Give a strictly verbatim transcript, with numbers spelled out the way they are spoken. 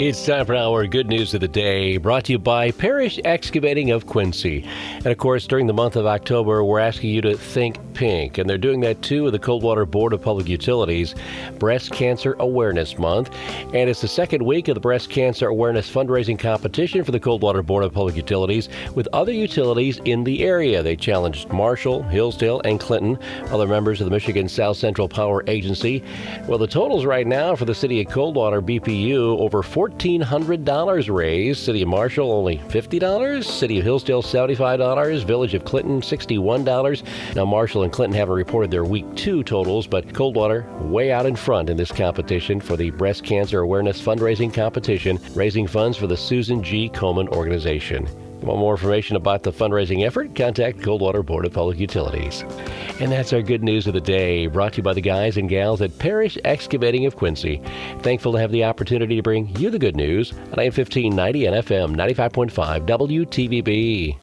It's time for our Good News of the Day, brought to you by Parrish Excavating of Quincy. And of course, during the month of October, we're asking you to think pink, and they're doing that too with the Coldwater Board of Public Utilities, Breast Cancer Awareness Month. And it's the second week of the Breast Cancer Awareness Fundraising Competition for the Coldwater Board of Public Utilities with other utilities in the area. They challenged Marshall, Hillsdale, and Clinton, other members of the Michigan South Central Power Agency. Well, the totals right now for the city of Coldwater B P U, over fourteen hundred dollars raised. City of Marshall, only fifty dollars. City of Hillsdale, seventy-five dollars. Village of Clinton, sixty-one dollars. Now, Marshall and Clinton haven't reported their week two totals, but Coldwater way out in front in this competition for the Breast Cancer Awareness Fundraising Competition, raising funds for the Susan G. Komen organization. Want more information about the fundraising effort? Contact Coldwater Board of Public Utilities. And that's our Good News of the Day, brought to you by the guys and gals at Parrish Excavating of Quincy. Thankful to have the opportunity to bring you the good news on A M fifteen ninety and F M ninety-five point five W T V B.